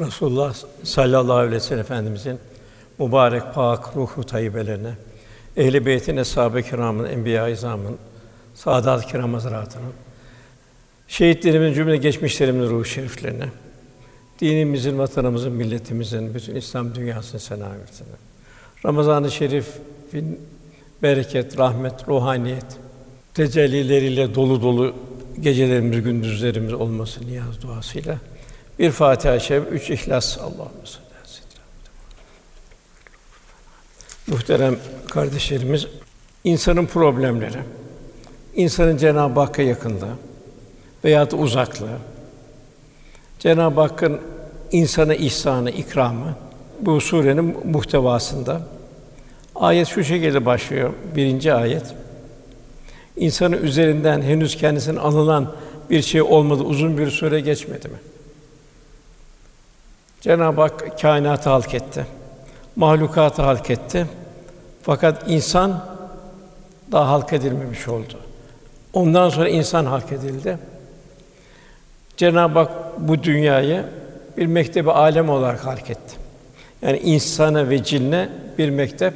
Resulullah sallallahu aleyhi ve sellem Efendimizin mübarek pak ruhu tayyibelerine, ehl-i beytin, eshâb-ı kirâmın, enbiya-i izâmın, saadat-ı kirâm hazretlerinin, şehitlerimizin, cümle geçmişlerimizin ruhu şeriflerine, dinimizin, vatanımızın, milletimizin, bütün İslam dünyasının selametine. Ramazan-ı Şerif'in bereket, rahmet, ruhaniyet tecellileriyle dolu dolu gecelerimiz, gündüzlerimiz olması niyaz duasıyla bir Fatiha-i Şerif, 3 İhlas. Allahümme salli aleyhi ve sellem. Muhterem kardeşlerimiz, insanın problemleri, insanın Cenab-ı Hakk'a yakınlığı veyahut uzaklığı, Cenab-ı Hakk'ın insana ihsanı, ikramı bu surenin muhtevasında. Ayet şu şekilde başlıyor. Birinci ayet. İnsanın üzerinden henüz kendisine alınan bir şey olmadı, uzun bir süre geçmedi mi? Cenab-ı Hak kainatı halk etti, mahlukatı halk etti. Fakat insan daha halk edilmemiş oldu. Ondan sonra insan halk edildi. Cenab-ı Hak bu dünyayı bir mektep-i âlem olarak halk etti. Yani insana ve cinne bir mektep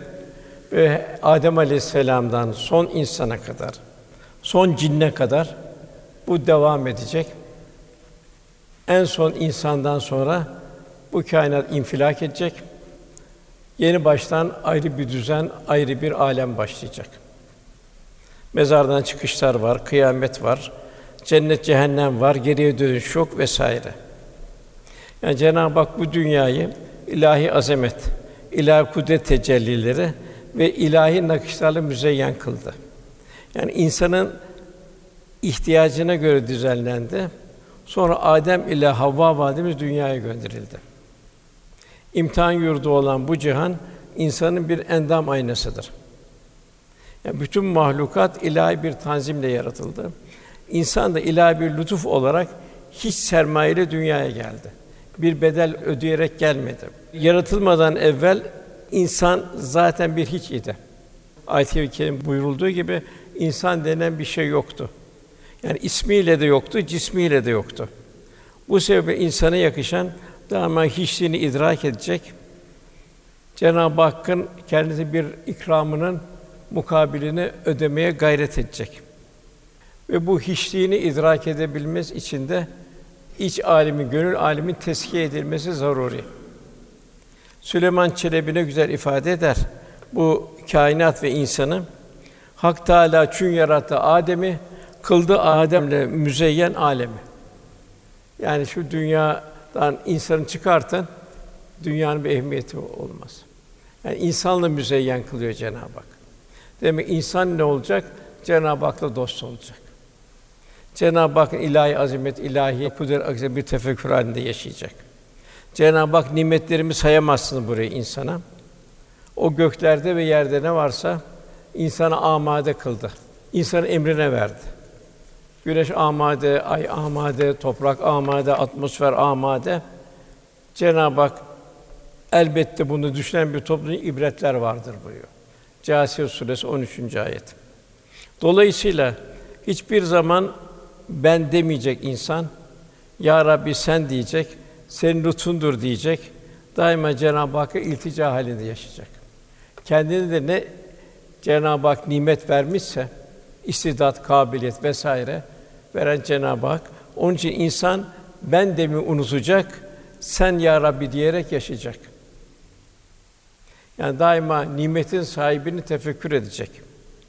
ve Adem Aleyhisselam'dan son insana kadar, son cinne kadar bu devam edecek. En son insandan sonra bu kainat infilak edecek. Yeni baştan ayrı bir düzen, ayrı bir âlem başlayacak. Mezardan çıkışlar var, kıyamet var, cennet cehennem var, geriye dönüş yok vesaire. Yani Cenab-ı Hak bu dünyayı ilahi azamet, ilahi kudret tecellileri ve ilahi nakışlarla müzeyyen kıldı. Yani insanın ihtiyacına göre düzenlendi. Sonra Adem ile Havva validemiz dünyaya gönderildi. İmtihan yurdu olan bu cihan insanın bir endam aynasıdır. Yani bütün mahlukat ilahi bir tanzimle yaratıldı. İnsan da ilahi bir lütuf olarak hiç sermayeyle dünyaya geldi. Bir bedel ödeyerek gelmedi. Yaratılmadan evvel insan zaten bir hiç idi. Ayet-i Kerim buyurulduğu gibi insan denen bir şey yoktu. Yani ismiyle de yoktu, cismiyle de yoktu. Bu sebeple insana yakışan daima hiçliğini idrak edecek. Cenab-ı Hakk'ın kendisi bir ikramının mukabilini ödemeye gayret edecek. Ve bu hiçliğini idrak edebilmesi için de iç âlimin, gönül âlimin teskiye edilmesi zaruri. Süleyman Çelebi ne güzel ifade eder. Bu kainat ve insanı Hak Teâlâ çün yarattı Adem'i, kıldı Adem'le müzeyyen âlemi. Yani şu dünyadan insanı çıkartın, dünyanın bir ehemmiyeti olmaz. Yani insanla müzeyyen kılıyor Cenab-ı Hak. Demek insan ne olacak? Cenab-ı Hak'la dost olacak. Cenab-ı Hakk'ın ilahi azamet, ilahi kudret aksine bir tefekkür halinde yaşayacak. Cenab-ı Hak nimetlerimi sayamazsınız buraya insana. O göklerde ve yerde ne varsa insana amade kıldı. İnsanı emrine verdi. Güneş amade, ay amade, toprak amade, atmosfer amade. Cenab-ı Hak elbette bunu düşünen bir toplum ibretler vardır buyuruyor. Câsiye suresi 13. ayet. Dolayısıyla hiçbir zaman ben demeyecek insan, ya Rabbi sen diyecek, senin lütfundur diyecek. Daima Cenab-ı Hakk'a iltica halinde yaşayacak. Kendine de ne Cenab-ı Hak nimet vermişse, istidat, kabiliyet vesaire veren Cenab-ı Hak. Onun için insan ben demi unutacak, sen ya Rabbi diyerek yaşayacak. Yani daima nimetin sahibini tefekkür edecek.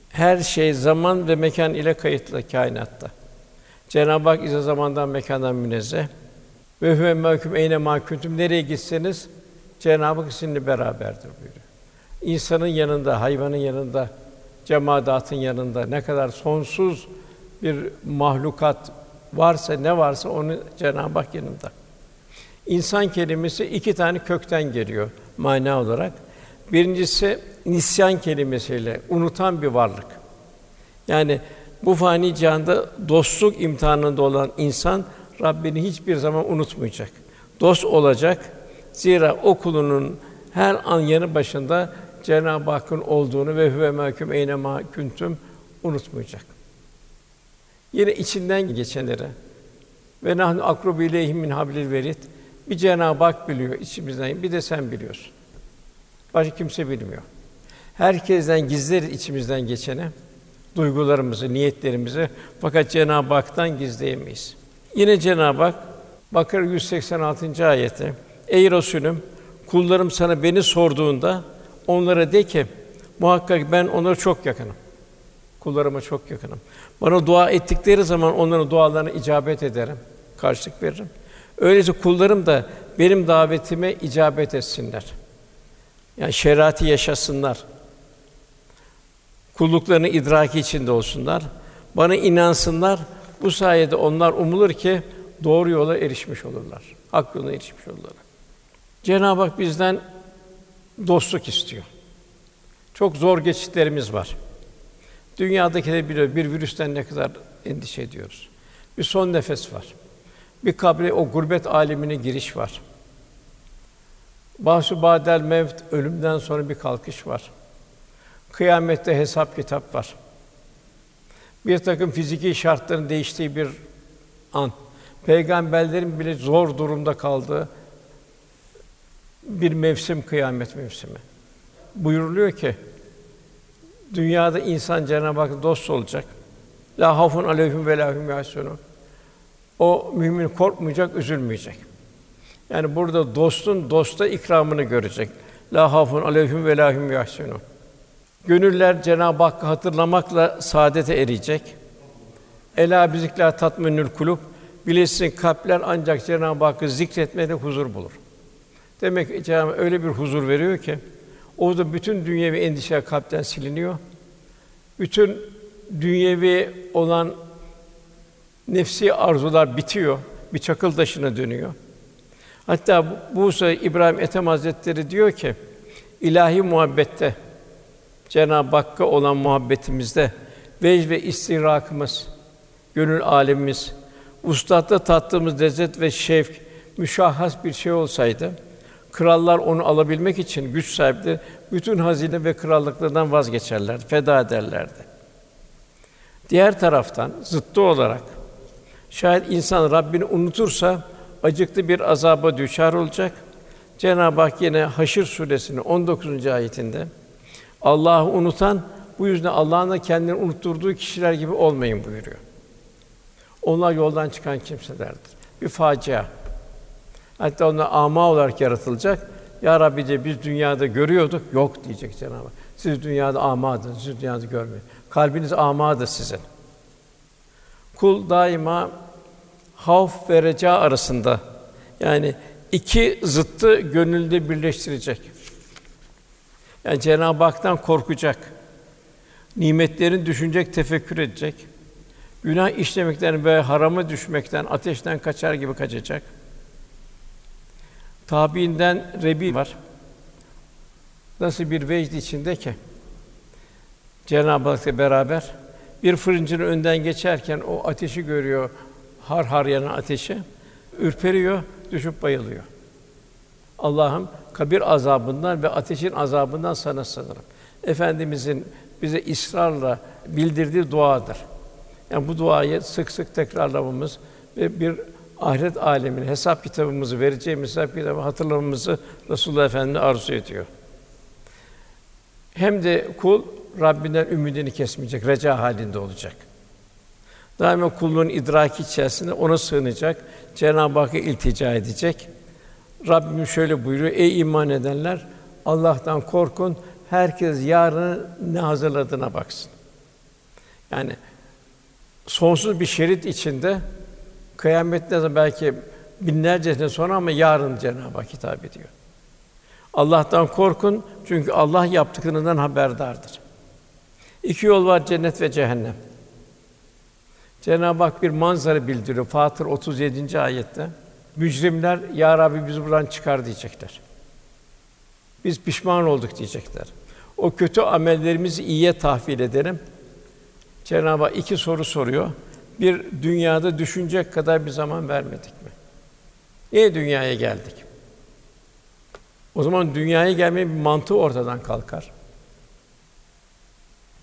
Her şey zaman ve mekan ile kayıtlı kainatta. Cenab-ı Hak ise zamandan, mekandan münezzeh. Ve huve mâkûm eyne mâkûntüm, nereye gitseniz Cenab-ı Hak sizinle beraberdir buyuruyor. İnsanın yanında, hayvanın yanında, cemaatın yanında ne kadar sonsuz bir mahlukat varsa, ne varsa onu Cenab-ı Hak yanında. İnsan kelimesi iki tane kökten geliyor mana olarak. Birincisi nisyan kelimesiyle unutan bir varlık. Yani bu fani cihanda dostluk imtihanında olan insan Rabbini hiçbir zaman unutmayacak. Dost olacak. Zira o kulunun her an yanı başında Cenab-ı Hakk'ın olduğunu ve huve mâkûm eyne mâ kuntum unutmayacak. Yine içinden geçenlere ve nahnu akrubu ileyhi min hablil verid Bir Cenab-ı Hak biliyor içimizden, bir de sen biliyorsun. Başka kimse bilmiyor. Herkesten gizleriz içimizden geçeni, duygularımızı, niyetlerimizi, fakat Cenab-ı Hak'tan gizleyemeyiz. Yine Cenab-ı Hak Bakara 186. ayette, ey Resulüm, kullarım sana beni sorduğunda onlara de ki muhakkak ben onlara çok yakınım. Kullarıma çok yakınım. Bana dua ettikleri zaman onların dualarına icabet ederim, karşılık veririm. Öyleyse kullarım da benim davetime icabet etsinler. Yani şeriatı yaşasınlar. Kulluklarını idraki içinde olsunlar. Bana inansınlar. Bu sayede onlar umulur ki doğru yola erişmiş olurlar. Hak yoluna erişmiş olurlar. Cenab-ı Hak bizden dostluk istiyor. Çok zor geçitlerimiz var. Dünyadakiler biliyor, bir virüsten ne kadar endişe ediyoruz. Bir son nefes var. Bir kabre, o gurbet âlemine giriş var. Bahsü ba'del mevt, ölümden sonra bir kalkış var. Kıyamette hesap kitap var. Bir takım fiziki şartların değiştiği bir an. Peygamberlerin bile zor durumda kaldığı bir mevsim, kıyamet mevsimi. Buyuruluyor ki dünyada insan Cenab-ı Hak dost olacak. La hafun aleyhim ve la hum yahsunun. O mümin korkmayacak, üzülmeyecek. Yani burada dostun dosta ikramını görecek. La hafun aleyhim ve la hum yahsunun. Gönüller Cenab-ı Hakk'ı hatırlamakla saadete erecek. Ela bizikla tatminül kulub. Bilesin kalpler ancak Cenab-ı Hakk'ı zikretmeyle huzur bulur. Demek ki Cenab-ı Hak öyle bir huzur veriyor ki orada bütün dünyevi endişeler kalpten siliniyor. Bütün dünyevi olan nefsi arzular bitiyor, bir çakıl taşına dönüyor. Hatta bu hususta İbrahim Ethem Hazretleri diyor ki, ilahi muhabbette, Cenab-ı Hakk'a olan muhabbetimizde vecd ve istihrakımız, gönül âlemimiz, ustatta tattığımız lezzet ve şevk müşahhas bir şey olsaydı, krallar onu alabilmek için güç sahipleri bütün hazine ve krallıklardan vazgeçerlerdi, feda ederlerdi. Diğer taraftan zıttı olarak şayet insan Rabbini unutursa acıklı bir azaba düşer olacak. Cenab-ı Hak yine Haşr suresinin 19. ayetinde Allah'ı unutan bu yüzden Allah'ına kendini unutturduğu kişiler gibi olmayın buyuruyor. Onlar yoldan çıkan kimselerdir. Bir facia. Hatta onlar âmâ olarak yaratılacak. Ya Rabbi diye biz dünyada görüyorduk, yok diyecek Cenab-ı Hak. Siz dünyada âmâdınız, siz dünyada görmeyin. Kalbiniz âmâdır sizin. Kul daima havf ve reca arasında, yani iki zıttı gönülde birleştirecek. Yani Cenab-ı Hak'tan korkacak, nimetlerini düşünecek, tefekkür edecek, günah işlemekten ve harama düşmekten, ateşten kaçar gibi kaçacak. Tabiinden Rebi var. Nasıl bir vecd içinde ki Cenab-ı Hak'la beraber bir fırıncının önden geçerken o ateşi görüyor, har har yanan ateşi, ürperiyor, düşüp bayılıyor. Allah'ım kabir azabından ve ateşin azabından sana sığınırım. Efendimizin bize ısrarla bildirdiği duadır. Yani bu duayı sık sık tekrarlamamız ve bir ahiret âlemine hesap kitabımızı vereceğimiz hesap kitabı hatırlamamızı Resulullah Efendimiz arzu ediyor. Hem de kul Rabbinden ümidini kesmeyecek, reca halinde olacak. Daima kulluğun idraki içerisinde ona sığınacak, Cenab-ı Hakk'a iltica edecek. Rabbim şöyle buyuruyor: Ey iman edenler, Allah'tan korkun. Herkes yarını ne hazırladığına baksın. Yani sonsuz bir şerit içinde kıyametten sonra belki binlerce sene sonra ama yarın Cenab-ı Hak hitap ediyor. Allah'tan korkun çünkü Allah yaptıklarından haberdardır. İki yol var, cennet ve cehennem. Cenab-ı Hak bir manzara bildiriyor Fatır 37. ayette. Mücrimler ya Rabbi bizi buradan çıkar diyecekler. Biz pişman olduk diyecekler. O kötü amellerimizi iyiye tahvil edelim. Cenab-ı Hak iki soru soruyor. Bir, dünyada düşünecek kadar bir zaman vermedik mi? Niye dünyaya geldik? O zaman dünyaya gelmenin bir mantığı ortadan kalkar.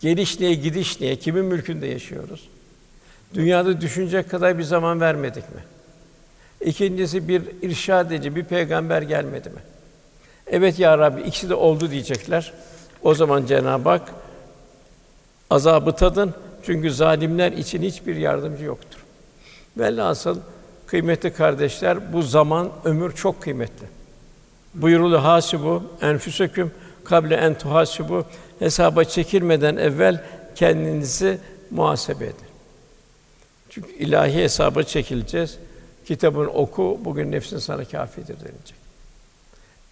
Geliş niye, gidiş niye, kimin mülkünde yaşıyoruz? Dünyada düşünecek kadar bir zaman vermedik mi? İkincisi bir irşad edici, bir peygamber gelmedi mi? Evet ya Rabbi, ikisi de oldu diyecekler. O zaman Cenab-ı Hak azabı tadın çünkü zalimler için hiçbir yardımcı yoktur. Velhasıl kıymetli kardeşler, bu zaman, ömür çok kıymetli. Buyurulu hasibu enfüseküm kable en tuhasibu, hesaba çekilmeden evvel kendinizi muhasebe edin. Çünkü ilahi hesaba çekileceğiz. Kitabını oku, bugün nefsin sana kâfidir denilecek.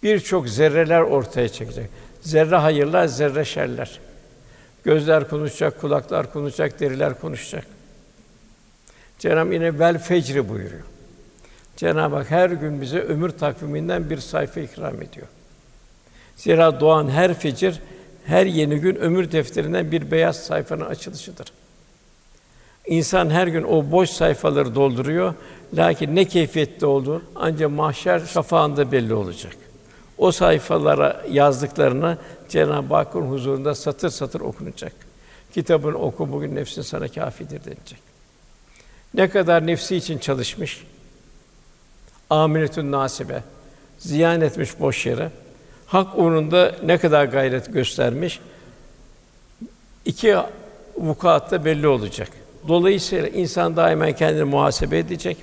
Birçok zerreler ortaya çıkacak. Zerre hayırlar, zerre şerler. Gözler konuşacak, kulaklar konuşacak, deriler konuşacak. Cenab-ı Hak vel fecri buyuruyor. Cenab-ı Hak her gün bize ömür takviminden bir sayfa ikram ediyor. Zira doğan her fecir, her yeni gün ömür defterinden bir beyaz sayfanın açılışıdır. İnsan her gün o boş sayfaları dolduruyor. Lakin ne keyfiyette olduğu ancak mahşer şafağında belli olacak. O sayfalara yazdıklarını Cenab-ı Hakk'ın huzurunda satır satır okunacak. Kitabını oku, bugün nefsin sana kâfidir denilecek. Ne kadar nefsi için çalışmış, âmiletün nâsibe, ziyan etmiş boş yere, hak uğrunda ne kadar gayret göstermiş, iki vukuatta belli olacak. Dolayısıyla insan daima kendini muhasebe edecek.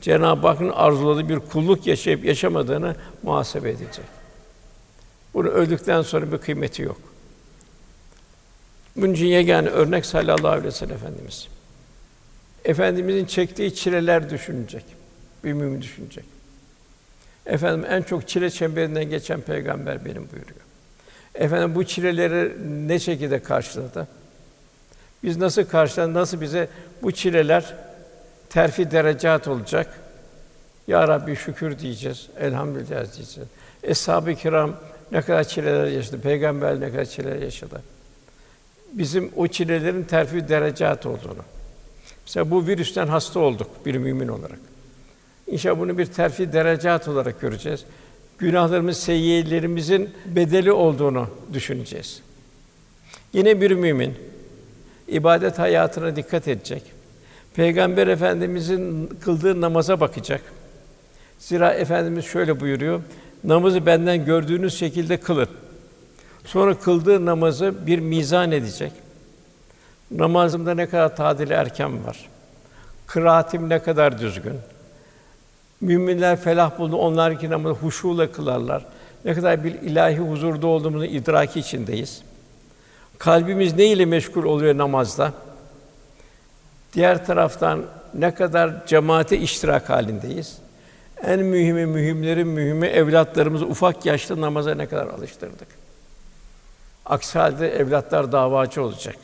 Cenab-ı Hakk'ın arzuladığı bir kulluk yaşayıp yaşamadığını muhasebe edecek. Bunu öldükten sonra bir kıymeti yok. Bunun için yegâne örnek sallallahu aleyhi ve sellem Efendimiz. Efendimizin çektiği çileler düşünecek. Bir mümin düşünecek. Efendim en çok çile çemberinden geçen peygamber benim buyuruyor. Efendim bu çileleri ne şekilde karşıladı? Biz nasıl karşılandı? Nasıl bize bu çileler terfi derecat olacak? Ya Rabbi şükür diyeceğiz, elhamdülillah diyeceğiz. Eshab-ı kiram ne kadar çileler yaşadı, peygamber ne kadar çileler yaşadı. Bizim o çilelerin terfi derecat olduğunu. Mesela bu virüsten hasta olduk bir mümin olarak. İnşallah bunu bir terfi derecat olarak göreceğiz. Günahlarımız, seyyelerimizin bedeli olduğunu düşüneceğiz. Yine bir mümin ibadet hayatına dikkat edecek. Peygamber Efendimizin kıldığı namaza bakacak. Zira Efendimiz şöyle buyuruyor: "Namazı benden gördüğünüz şekilde kılın." Sonra kıldığı namazı bir mizan edecek. Namazımda ne kadar tadil erken var? Kıraatim ne kadar düzgün? Müminler felah buldu, onlarki namazı huşûla kılarlar. Ne kadar bir ilahi huzurda olduğumuzu idraki içindeyiz. Kalbimiz ne ile meşgul oluyor namazda? Diğer taraftan ne kadar cemaate iştirak halindeyiz? En mühimi, mühimlerin mühimi, evlatlarımızı ufak yaşta namaza ne kadar alıştırdık? Aksi halde evlatlar davacı olacak.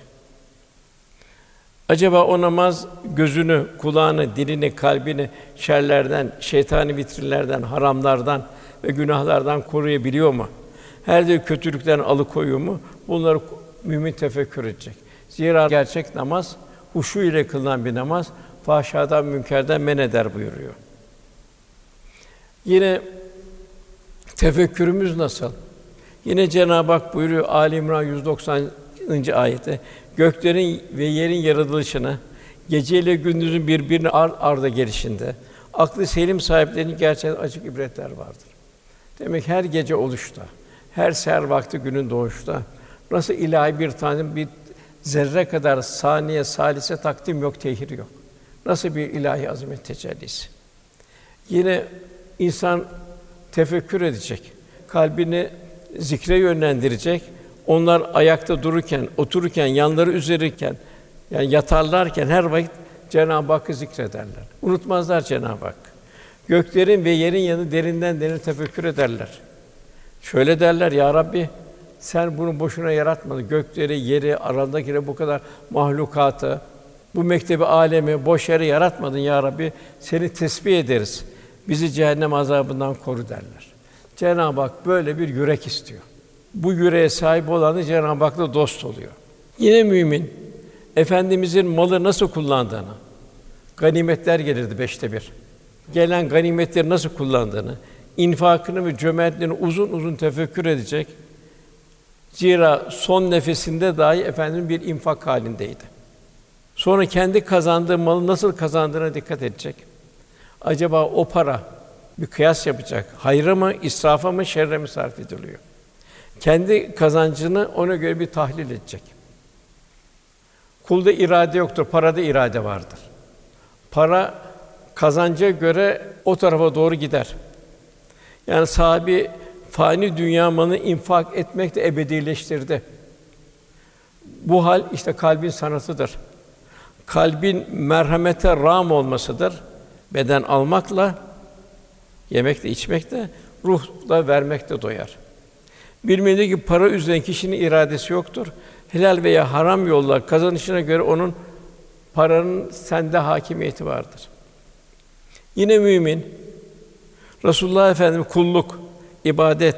Acaba o namaz gözünü, kulağını, dilini, kalbini şerlerden, şeytani vitrinlerden, haramlardan ve günahlardan koruyabiliyor mu? Her türlü kötülükten alıkoyuyor mu? Bunları mümin tefekkür edecek. Zira gerçek namaz huşu ile kılınan bir namaz, fahşadan, münkerden men eder buyuruyor. Yine tefekkürümüz nasıl? Yine Cenab-ı Hak buyuruyor Ali İmran 190. ayette. Göklerin ve yerin yaratılışını, geceyle gündüzün birbirine arda gelişinde, aklı selim sahiplerinin gerçekten açık ibretler vardır. Demek her gece oluşta, her seher vakti günün doğuşta nasıl ilahi bir tanzim, bir zerre kadar saniye salise takdim yok, tehir yok. Nasıl bir ilahi azamet tecellisi. Yine insan tefekkür edecek, kalbini zikre yönlendirecek. Onlar ayakta dururken, otururken, yanları üzerirken, yani yatarlarken her vakit Cenab-ı Hakk'ı zikrederler. Unutmazlar Cenab-ı Hak. Göklerin ve yerin yanı derinden derine tefekkür ederler. Şöyle derler: Ya Rabbi, sen bunu boşuna yaratmadın. Gökleri, yeri, arandakine bu kadar mahlukatı, bu mektebi alemi boş yere yaratmadın ya Rabbi. Seni tesbih ederiz. Bizi cehennem azabından koru derler. Cenab-ı Hak böyle bir yürek istiyor. Bu yüreğe sahip olanı Cenab-ı Hak'la dost oluyor. Yine mümin Efendimizin malı nasıl kullandığını, ganimetler gelirdi 5'te 1. Gelen ganimetleri nasıl kullandığını, infakını ve cömertliğini uzun uzun tefekkür edecek. Zira son nefesinde dahi Efendimiz bir infak halindeydi. Sonra kendi kazandığı malı nasıl kazandığına dikkat edecek. acaba o para bir kıyas yapacak. Hayra mı, israfa mı, şerre mi sarf ediliyor? Kendi kazancını ona göre bir tahlil edecek. Kulda irade yoktur, parada irade vardır. Para kazanca göre o tarafa doğru gider. Yani sahibi fani dünya malını infak etmek de ebedileştirdi. Bu hal işte kalbin sanatıdır. Kalbin merhamete rağm olmasıdır. Beden almakla, yemekle, içmekle, ruhla vermekle doyar. Bilmediği gibi para üzerine kişinin iradesi yoktur. Helal veya haram yollar kazanışına göre onun paranın sende hakimiyeti vardır. Yine mümin Resulullah Efendimiz kulluk, ibadet,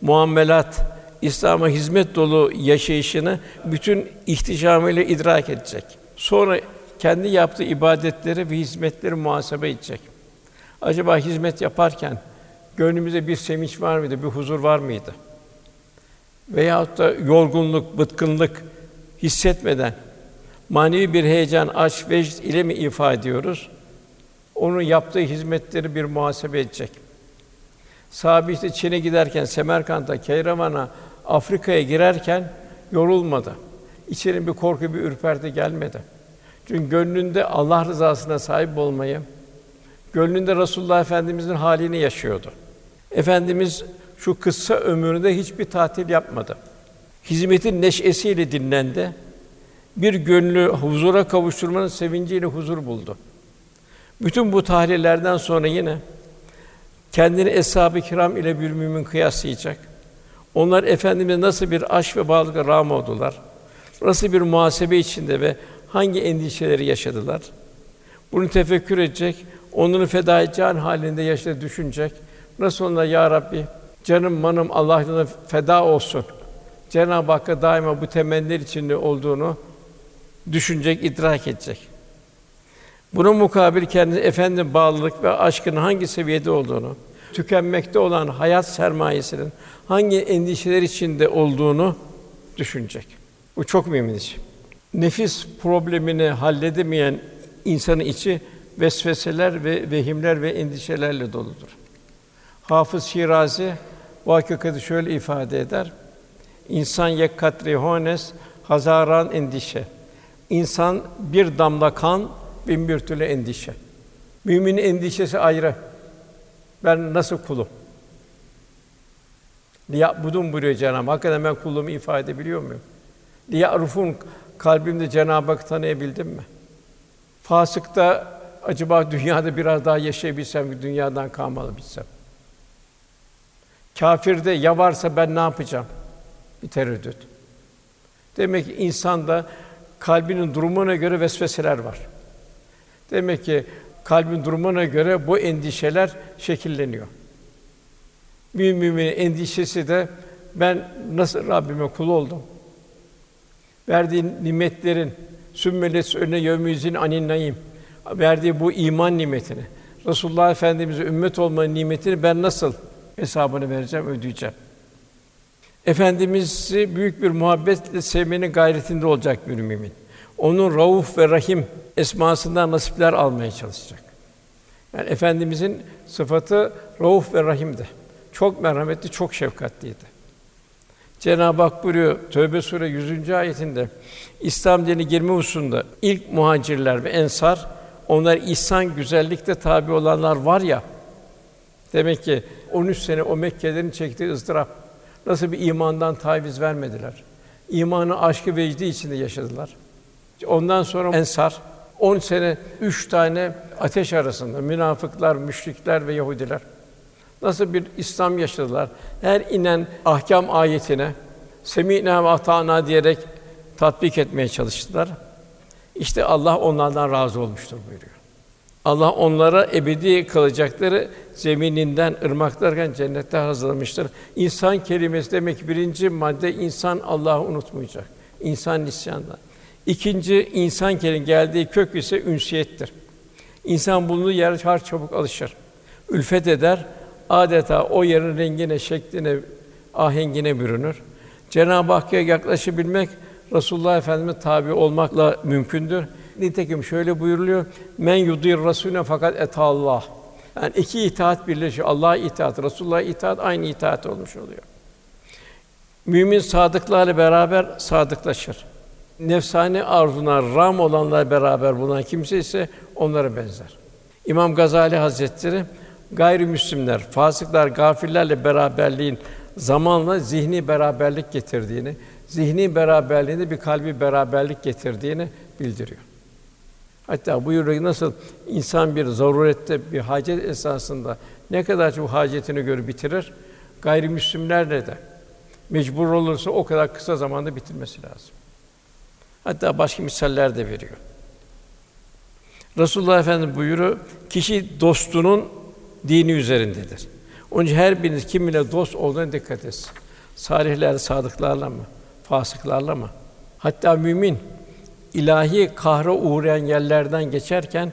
muamelat, İslam'a hizmet dolu yaşayışını bütün ihtişamıyla idrak edecek. Sonra kendi yaptığı ibadetleri ve hizmetleri muhasebe edecek. Acaba hizmet yaparken gönlümüzde bir sevinç var mıydı, bir huzur var mıydı? Veyahut da yorgunluk, bıkkınlık hissetmeden manevi bir heyecan, aşk, vecd ile mi ifade ediyoruz? Onun yaptığı hizmetleri bir muhasebe edecek. Sahabe işte Çin'e giderken, Semerkant'a, Keyrevan'a, Afrika'ya girerken yorulmadı. İçeriden bir korku, bir ürperti gelmedi. Çünkü gönlünde Allah rızasına sahip olmayı, gönlünde Resulullah Efendimiz'in halini yaşıyordu. Efendimiz şu kısa ömründe hiçbir tatil yapmadı. Hizmetin neşesiyle dinlendi. Bir gönlü huzura kavuşturmanın sevinciyle huzur buldu. Bütün bu tahlillerden sonra yine kendini eshab-ı kiram ile bir mümin kıyaslayacak. Onlar Efendimiz'e nasıl bir aşk ve bağlılıkla rağm oldular? Nasıl bir muhasebe içinde ve hangi endişeleri yaşadılar? Bunu tefekkür edecek, onların feda edeceği halinde yaşadığını düşünecek. Nasıl onlar, ya Rabbi, canım manım Allah yoluna feda olsun. Cenab-ı Hakk'a daima bu temenniler içinde olduğunu düşünecek, idrak edecek. Buna mukabil kendisi Efendimiz'e bağlılık ve aşkın hangi seviyede olduğunu, tükenmekte olan hayat sermayesinin hangi endişeler içinde olduğunu düşünecek. Bu çok mümin iş. Nefis problemini halledemeyen insanın içi vesveseler ve vehimler ve endişelerle doludur. Hafız Şirazi bu hakikati şöyle ifade eder: İnsan yek katre hones hazaran endişe. İnsan bir damla kan, bin bir türlü endişe. Müminin endişesi ayrı. Ben nasıl kulum? Liya'budun buyuruyor Cenab-ı Hak. Hakikaten ben kulluğumu ifade edebiliyor muyum? Liya'rufun, kalbimde Cenab-ı Hak tanıyabildim mi? Fasıkta acaba dünyada biraz daha yaşayabilsem, dünyadan kâm alabilsem. Kâfirde ya varsa ben ne yapacağım? Bir tereddüt. Demek ki insanda kalbinin durumuna göre vesveseler var. Demek ki kalbin durumuna göre bu endişeler şekilleniyor. Müminin endişesi de ben nasıl Rabbime kul oldum? Verdiği nimetlerin sümmeles önüne yevmüzin aninayim. Verdiği bu iman nimetini, Resulullah Efendimiz'e ümmet olmanın nimetini ben nasıl hesabını vereceğim, ödeyeceğim? Efendimiz'i büyük bir muhabbetle sevmenin gayretinde olacak bir mümin. Onun Rauf ve Rahim esmasından nasipler almaya çalışacak. Yani Efendimiz'in sıfatı Rauf ve Rahim'di. Çok merhametli, çok şefkatliydi. Cenab-ı Hak buyuruyor Tövbe Sûre 100. ayetinde, İslam dinine girme hususunda ilk muhacirler ve ensar, onlar ihsan, güzellikte tabi olanlar var ya. Demek ki 13 sene o Mekkelilerin çektiği ızdırap, nasıl bir imandan taviz vermediler. İmanı, aşkı, vecdi içinde yaşadılar. Ondan sonra ensar 10 sene 3 tane ateş arasında münafıklar, müşrikler ve Yahudiler nasıl bir İslam yaşadılar? Her inen ahkam ayetine semî'nâ ve atâ'nâ diyerek tatbik etmeye çalıştılar. İşte Allah onlardan razı olmuştur buyuruyor. Allah onlara ebedi kalacakları zemininden ırmaklarken cennette hazırlamıştır. İnsan kelimesi demek ki birinci madde insan Allah'ı unutmayacak. İnsan nisyandan. İkinci, insan kelin geldiği kök ise ünsiyettir. İnsan bulunduğu yere çabuk alışır, ülfet eder, adeta o yerin rengine, şekline, ahengine bürünür. Cenab-ı Hakk'a yaklaşabilmek, Resulullah Efendimiz'e tabi olmakla mümkündür. Nitekim şöyle buyuruluyor: Men yudir Rasûle fakat etâ Allah. Yani iki itaat birleşiyor. Allah'a itaat, Resulullah'a itaat aynı itaat olmuş oluyor. Mümin sadıklarla beraber sadıklaşır. Nefsani arzuna ram olanlar beraber bulunan kimse ise onlara benzer. İmam Gazali Hazretleri gayrimüslimler, fasıklar, gafillerle beraberliğin zamanla zihni beraberlik getirdiğini, zihni beraberliğinde bir kalbi beraberlik getirdiğini bildiriyor. Hatta buyuruyor ki nasıl insan bir zarurette, bir hacet esasında ne kadar çok hacetini görüp bitirir, gayrimüslimlerle de mecbur olursa o kadar kısa zamanda bitirmesi lazım. Hatta başka misaller de veriyor. Resulullah Efendimiz buyuruyor, kişi dostunun dini üzerindedir. Onun için her biriniz kiminle dost olduğuna dikkat etsin. Salihler, sadıklarla mı, fasıklarla mı? Hatta mümin ilahi kahra uğrayan yerlerden geçerken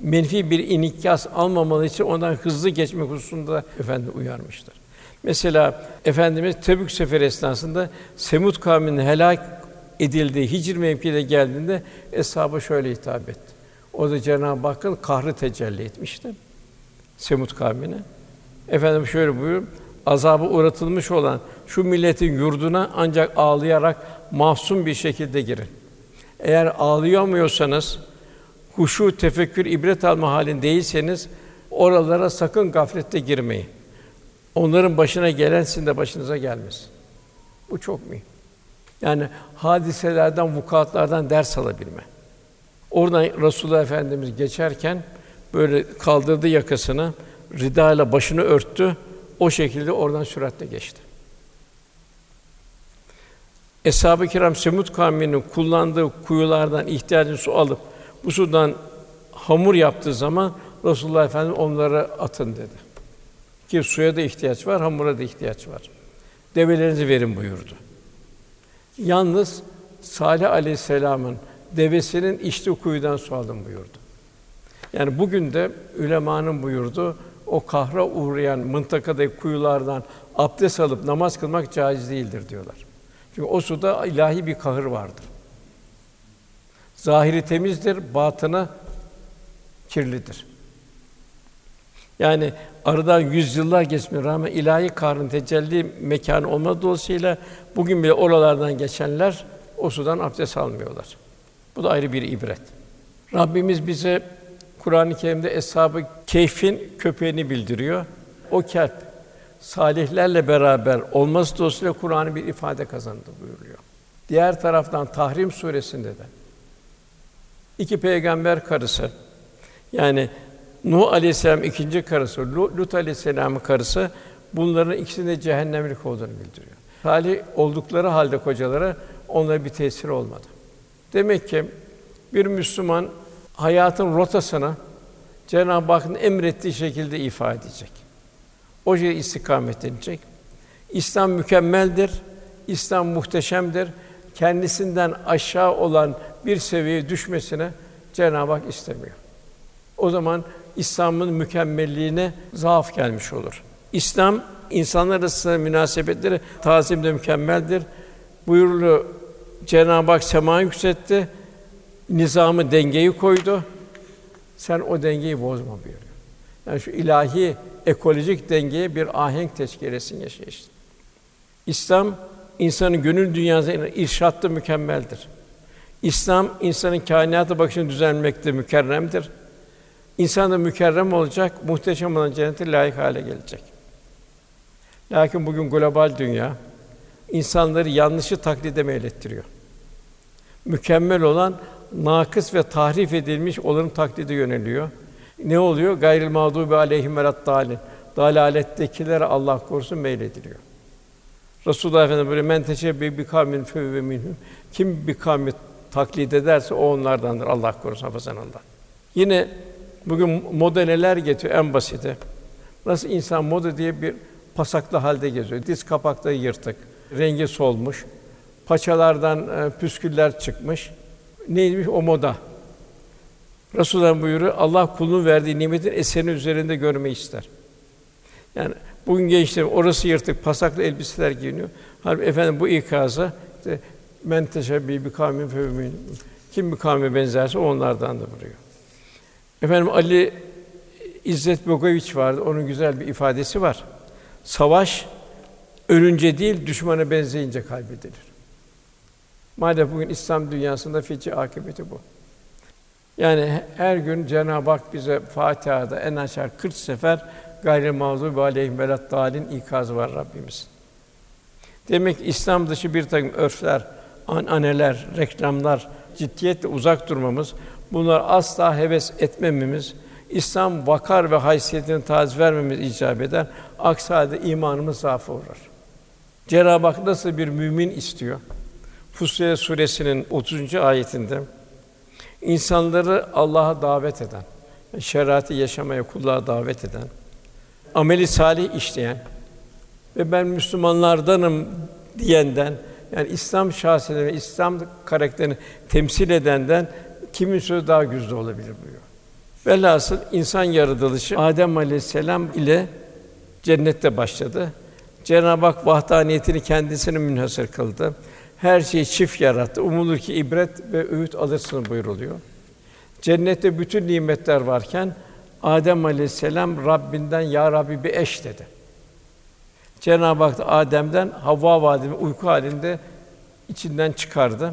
menfi bir inikas almamalı için ondan hızlı geçmek hususunda Efendimiz uyarmıştır. Mesela Efendimiz Tebük seferi esnasında Semud kavminin helak edildiği Hicr mevkiine geldiğinde eshaba şöyle hitap etti. O da Cenab-ı Hakk'ın kahrı tecelli etmişti Semud kavmine. Efendim şöyle buyuruyor. Azabı uğratılmış olan şu milletin yurduna ancak ağlayarak mahzun bir şekilde girin. Eğer ağlayamıyorsanız, huşu, tefekkür, ibret alma halindeyseniz oralara sakın gaflette girmeyin. Onların başına gelen sizin de başınıza gelmesin. Bu çok mühim. Yani hadiselerden, vukuatlardan ders alabilme. Oradan Resulullah Efendimiz geçerken böyle kaldırdı yakasını, ridayla başını örttü. O şekilde oradan süratle geçti. Eshab-ı Kiram Semud kavminin kullandığı kuyulardan ihtiyacı su alıp bu sudan hamur yaptığı zaman Resulullah Efendimiz onlara atın dedi. Ki suya da ihtiyaç var, hamura da ihtiyaç var. Develerinizi verin buyurdu. Yalnız Salih Aleyhisselam'ın devesinin içtiği kuyudan su alın buyurdu. Yani bugün de ülemanın buyurduğu o kahra uğrayan mıntakadaki kuyulardan abdest alıp namaz kılmak caiz değildir diyorlar. Çünkü o suda ilahi bir kahır vardır. Zahiri temizdir, batını kirlidir. Yani aradan yüzyıllar geçmesine rağmen ilahi kahrın tecelli mekanı olmadığı dolayısıyla bugün bile oralardan geçenler o sudan abdest almıyorlar. Bu da ayrı bir ibret. Rabbimiz bize Kur'an-ı Kerim'de Eshab-ı Kehf'in köpeğini bildiriyor. O kelp salihlerle beraber olması dolayısıyla Kur'an'ın bir ifade kazandı buyuruluyor. Diğer taraftan Tahrim suresinde de iki peygamber karısı yani Nuh aleyhisselam ikinci karısı, Lut aleyhisselam'ın karısı bunların ikisinin de cehennemlik olduğunu bildiriyor. Salih oldukları halde kocalara onlara bir tesir olmadı. Demek ki bir Müslüman hayatın rotasını Cenab-ı Hakk'ın emrettiği şekilde ifa edecek. O şekilde istikamet edecek. İslam mükemmeldir, İslam muhteşemdir. Kendisinden aşağı olan bir seviyeye düşmesine Cenab-ı Hak istemiyor. O zaman İslam'ın mükemmelliğine zaaf gelmiş olur. İslam insanlar arasında münasebetleri tazimde mükemmeldir. Buyurulu Cenab-ı Hak semayı yükseltti. Nizamı, dengeyi koydu. Sen o dengeyi bozma buyuruyor. Yani şu ilahi ekolojik dengeye bir ahenk teşkil etsin yaşayışın. İslam insanın gönül dünyasına irşatta mükemmeldir. İslam insanın kainata bakışını düzenlemekte mükerremdir. İnsan da mükerrem olacak, muhteşem olan cennete layık hale gelecek. Lakin bugün global dünya insanları yanlışı taklide meylettiriyor. Mükemmel olan nakıs ve tahrif edilmiş olanın taklidi yöneliyor. Ne oluyor? Gayril mağdubi aleyhim ve leddalin. Dalalettekilere Allah korusun meylediliyor. Resulullah Efendimiz böyle men teşebbihe bi kavmin fehuve minhum. Kim bir kavmi taklit ederse o onlardandır. Allah korusun hafazanallah. Yine bugün moda neler getiriyor en basiti. Nasıl insan moda diye bir pasaklı halde geziyor. Diz kapakları yırtık, rengi solmuş, paçalardan püsküller çıkmış. Neymiş o moda? Resulullah buyuruyor, Allah kulunun verdiği nimetin eserini üzerinde görmeyi ister. Yani bugün gençler orası yırtık, pasaklı elbiseler giyiniyor. Halbuki efendim bu ikazı işte men teşebbihe bi kavmin fehuve minhum. Kim bir kavme benzerse onlardan da vuruyor. Efendim Ali İzzet Bogoviç vardı. Onun güzel bir ifadesi var. Savaş ölünce değil, düşmana benzeyince kaybedilir. Maalesef bugün İslam dünyasında feci akıbeti bu. Yani her gün Cenab-ı Hak bize Fatiha'da en aşağı 40 sefer gayr-ı mağdûbi aleyhim ve lad-dâlin ikazı var Rabbimiz. Demek ki İslam dışı bir takım örfler, ananeler, reklamlar ciddiyetle uzak durmamız, bunlar asla heves etmememiz, İslam vakar ve haysiyetini taciz vermemiz icap eder. Aksi halde imanımız zaafa uğrar. Cenab-ı Hak nasıl bir mümin istiyor? Fussilet suresinin 30. ayetinde insanları Allah'a davet eden, şeriatı yaşamaya, kulluğa davet eden, ameli salih işleyen ve ben Müslümanlardanım diyenden, yani İslam şahsiyetini ve İslam karakterini temsil edenden kimin sözü daha güçlü olabilir buyuruyor. Velhasıl insan yaratılışı Adem Aleyhisselam ile cennette başladı. Cenab-ı Hak vahdaniyetini kendisine münhasır kıldı. Her şeyi çift yarattı. Umulur ki ibret ve öğüt alırsınız buyuruluyor. Cennette bütün nimetler varken Adem Aleyhisselam Rabbinden ya Rabbi bir eş dedi. Cenab-ı Hak da Adem'den Havva validemi uyku halinde içinden çıkardı.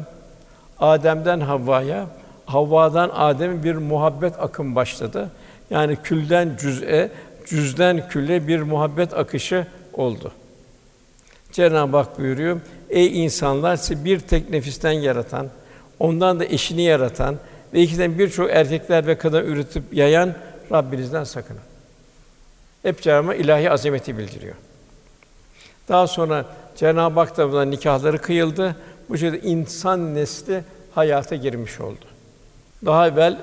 Adem'den Havva'ya, Havva'dan Adem'e bir muhabbet akımı başladı. Yani külden cüz'e, cüz'den külle bir muhabbet akışı oldu. Cenab-ı Hak buyuruyor: "Ey insanlar, sizi bir tek nefisten yaratan, ondan da eşini yaratan ve ikiden birçok erkekler ve kadın üretip yayan Rabbinizden sakının." Hep Cenab-ı Hak ilahi azameti bildiriyor. Daha sonra Cenab-ı Hak tarafından nikahları kıyıldı. Bu şekilde insan nesli hayata girmiş oldu. Daha evvel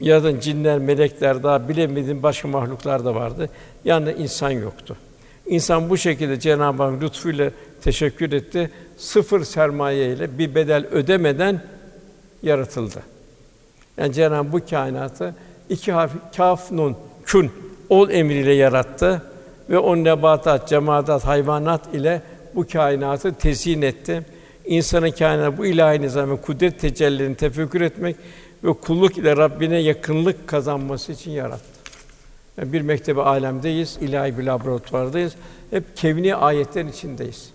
yaratan cinler, melekler, daha bilemediğim başka mahluklar da vardı. Yani insan yoktu. İnsan bu şekilde Cenab-ı Hak lütfuyla teşekkür etti. Sıfır sermaye ile bir bedel ödemeden yaratıldı. Yani Cenab-ı Hak bu kainatı iki harf kaf nun kun ol emriyle yarattı ve on nebatat, cemaat, hayvanat ile bu kainatı tezyin etti. İnsanın kainatı bu ilahi nizam ve kudret tecellilerini tefekkür etmek ve kulluk ile Rabbine yakınlık kazanması için yarattı. Yani bir mektebe alemdeyiz, ilahi bir laboratuvardayız. Hep kevni ayetlerin içindeyiz.